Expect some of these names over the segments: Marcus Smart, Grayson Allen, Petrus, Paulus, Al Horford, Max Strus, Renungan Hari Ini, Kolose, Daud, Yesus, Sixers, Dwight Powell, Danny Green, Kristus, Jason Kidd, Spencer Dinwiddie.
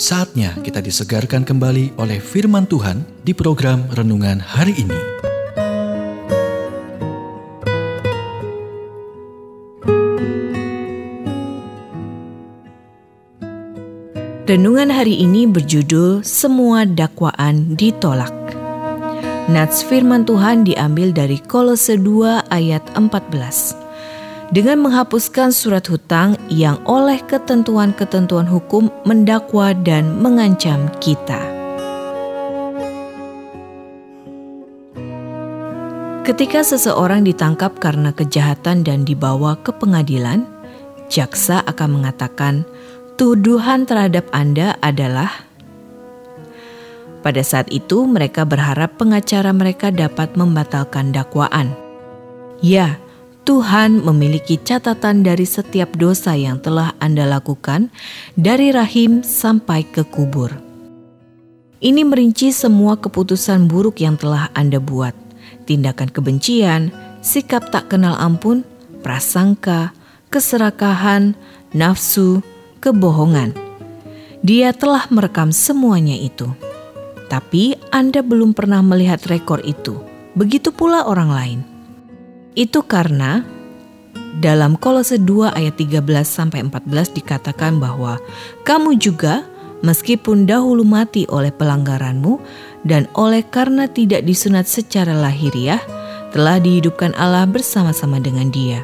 Saatnya kita disegarkan kembali oleh firman Tuhan di program Renungan Hari Ini. Renungan hari ini berjudul Semua Dakwaan Ditolak. Nats firman Tuhan diambil dari Kolose 2 ayat 14. Dengan menghapuskan surat hutang yang oleh ketentuan-ketentuan hukum mendakwa dan mengancam kita. Ketika seseorang ditangkap karena kejahatan dan dibawa ke pengadilan, jaksa akan mengatakan, "Tuduhan terhadap Anda adalah..." Pada saat itu mereka berharap pengacara mereka dapat membatalkan dakwaan. Ya, Tuhan memiliki catatan dari setiap dosa yang telah Anda lakukan, dari rahim sampai ke kubur. Ini merinci semua keputusan buruk yang telah Anda buat, tindakan kebencian, sikap tak kenal ampun, prasangka, keserakahan, nafsu, kebohongan. Dia telah merekam semuanya itu. Tapi Anda belum pernah melihat rekor itu. Begitu pula orang lain. Itu karena dalam Kolose 2 ayat 13-14 dikatakan bahwa kamu juga meskipun dahulu mati oleh pelanggaranmu dan oleh karena tidak disunat secara lahiriah telah dihidupkan Allah bersama-sama dengan Dia.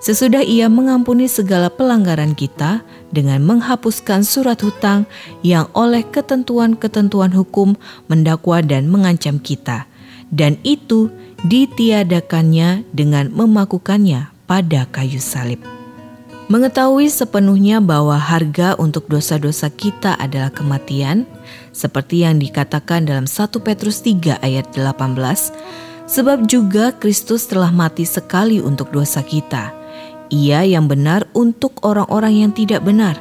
Sesudah Ia mengampuni segala pelanggaran kita dengan menghapuskan surat hutang yang oleh ketentuan-ketentuan hukum mendakwa dan mengancam kita. Dan itu ditiadakannya dengan memakukannya pada kayu salib. Mengetahui sepenuhnya bahwa harga untuk dosa-dosa kita adalah kematian, seperti yang dikatakan dalam 1 Petrus 3 ayat 18, sebab juga Kristus telah mati sekali untuk dosa kita. Ia yang benar untuk orang-orang yang tidak benar,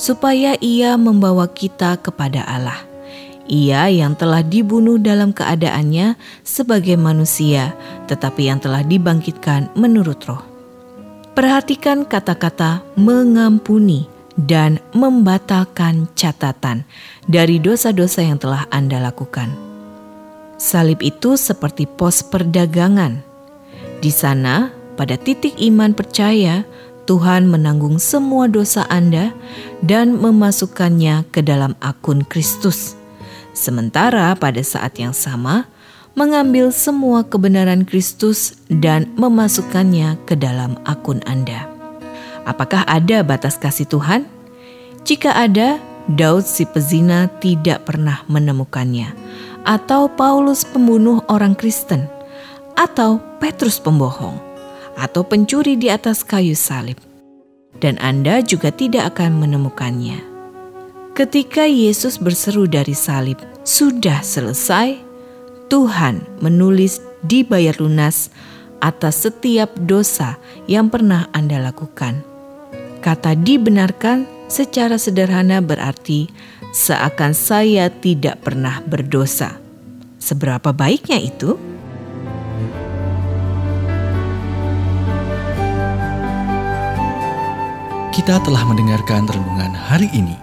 supaya Ia membawa kita kepada Allah. Ia yang telah dibunuh dalam keadaannya sebagai manusia, tetapi yang telah dibangkitkan menurut roh. Perhatikan kata-kata mengampuni dan membatalkan catatan dari dosa-dosa yang telah Anda lakukan. Salib itu seperti pos perdagangan. Di sana, pada titik iman percaya, Tuhan menanggung semua dosa Anda dan memasukkannya ke dalam akun Kristus. Sementara pada saat yang sama, mengambil semua kebenaran Kristus dan memasukkannya ke dalam akun Anda. Apakah ada batas kasih Tuhan? Jika ada, Daud si pezina tidak pernah menemukannya. Atau Paulus pembunuh orang Kristen. Atau Petrus pembohong. Atau pencuri di atas kayu salib. Dan Anda juga tidak akan menemukannya. Ketika Yesus berseru dari salib, "Sudah selesai," Tuhan menulis dibayar lunas atas setiap dosa yang pernah Anda lakukan. Kata dibenarkan secara sederhana berarti seakan saya tidak pernah berdosa. Seberapa baiknya itu? Kita telah mendengarkan renungan hari ini.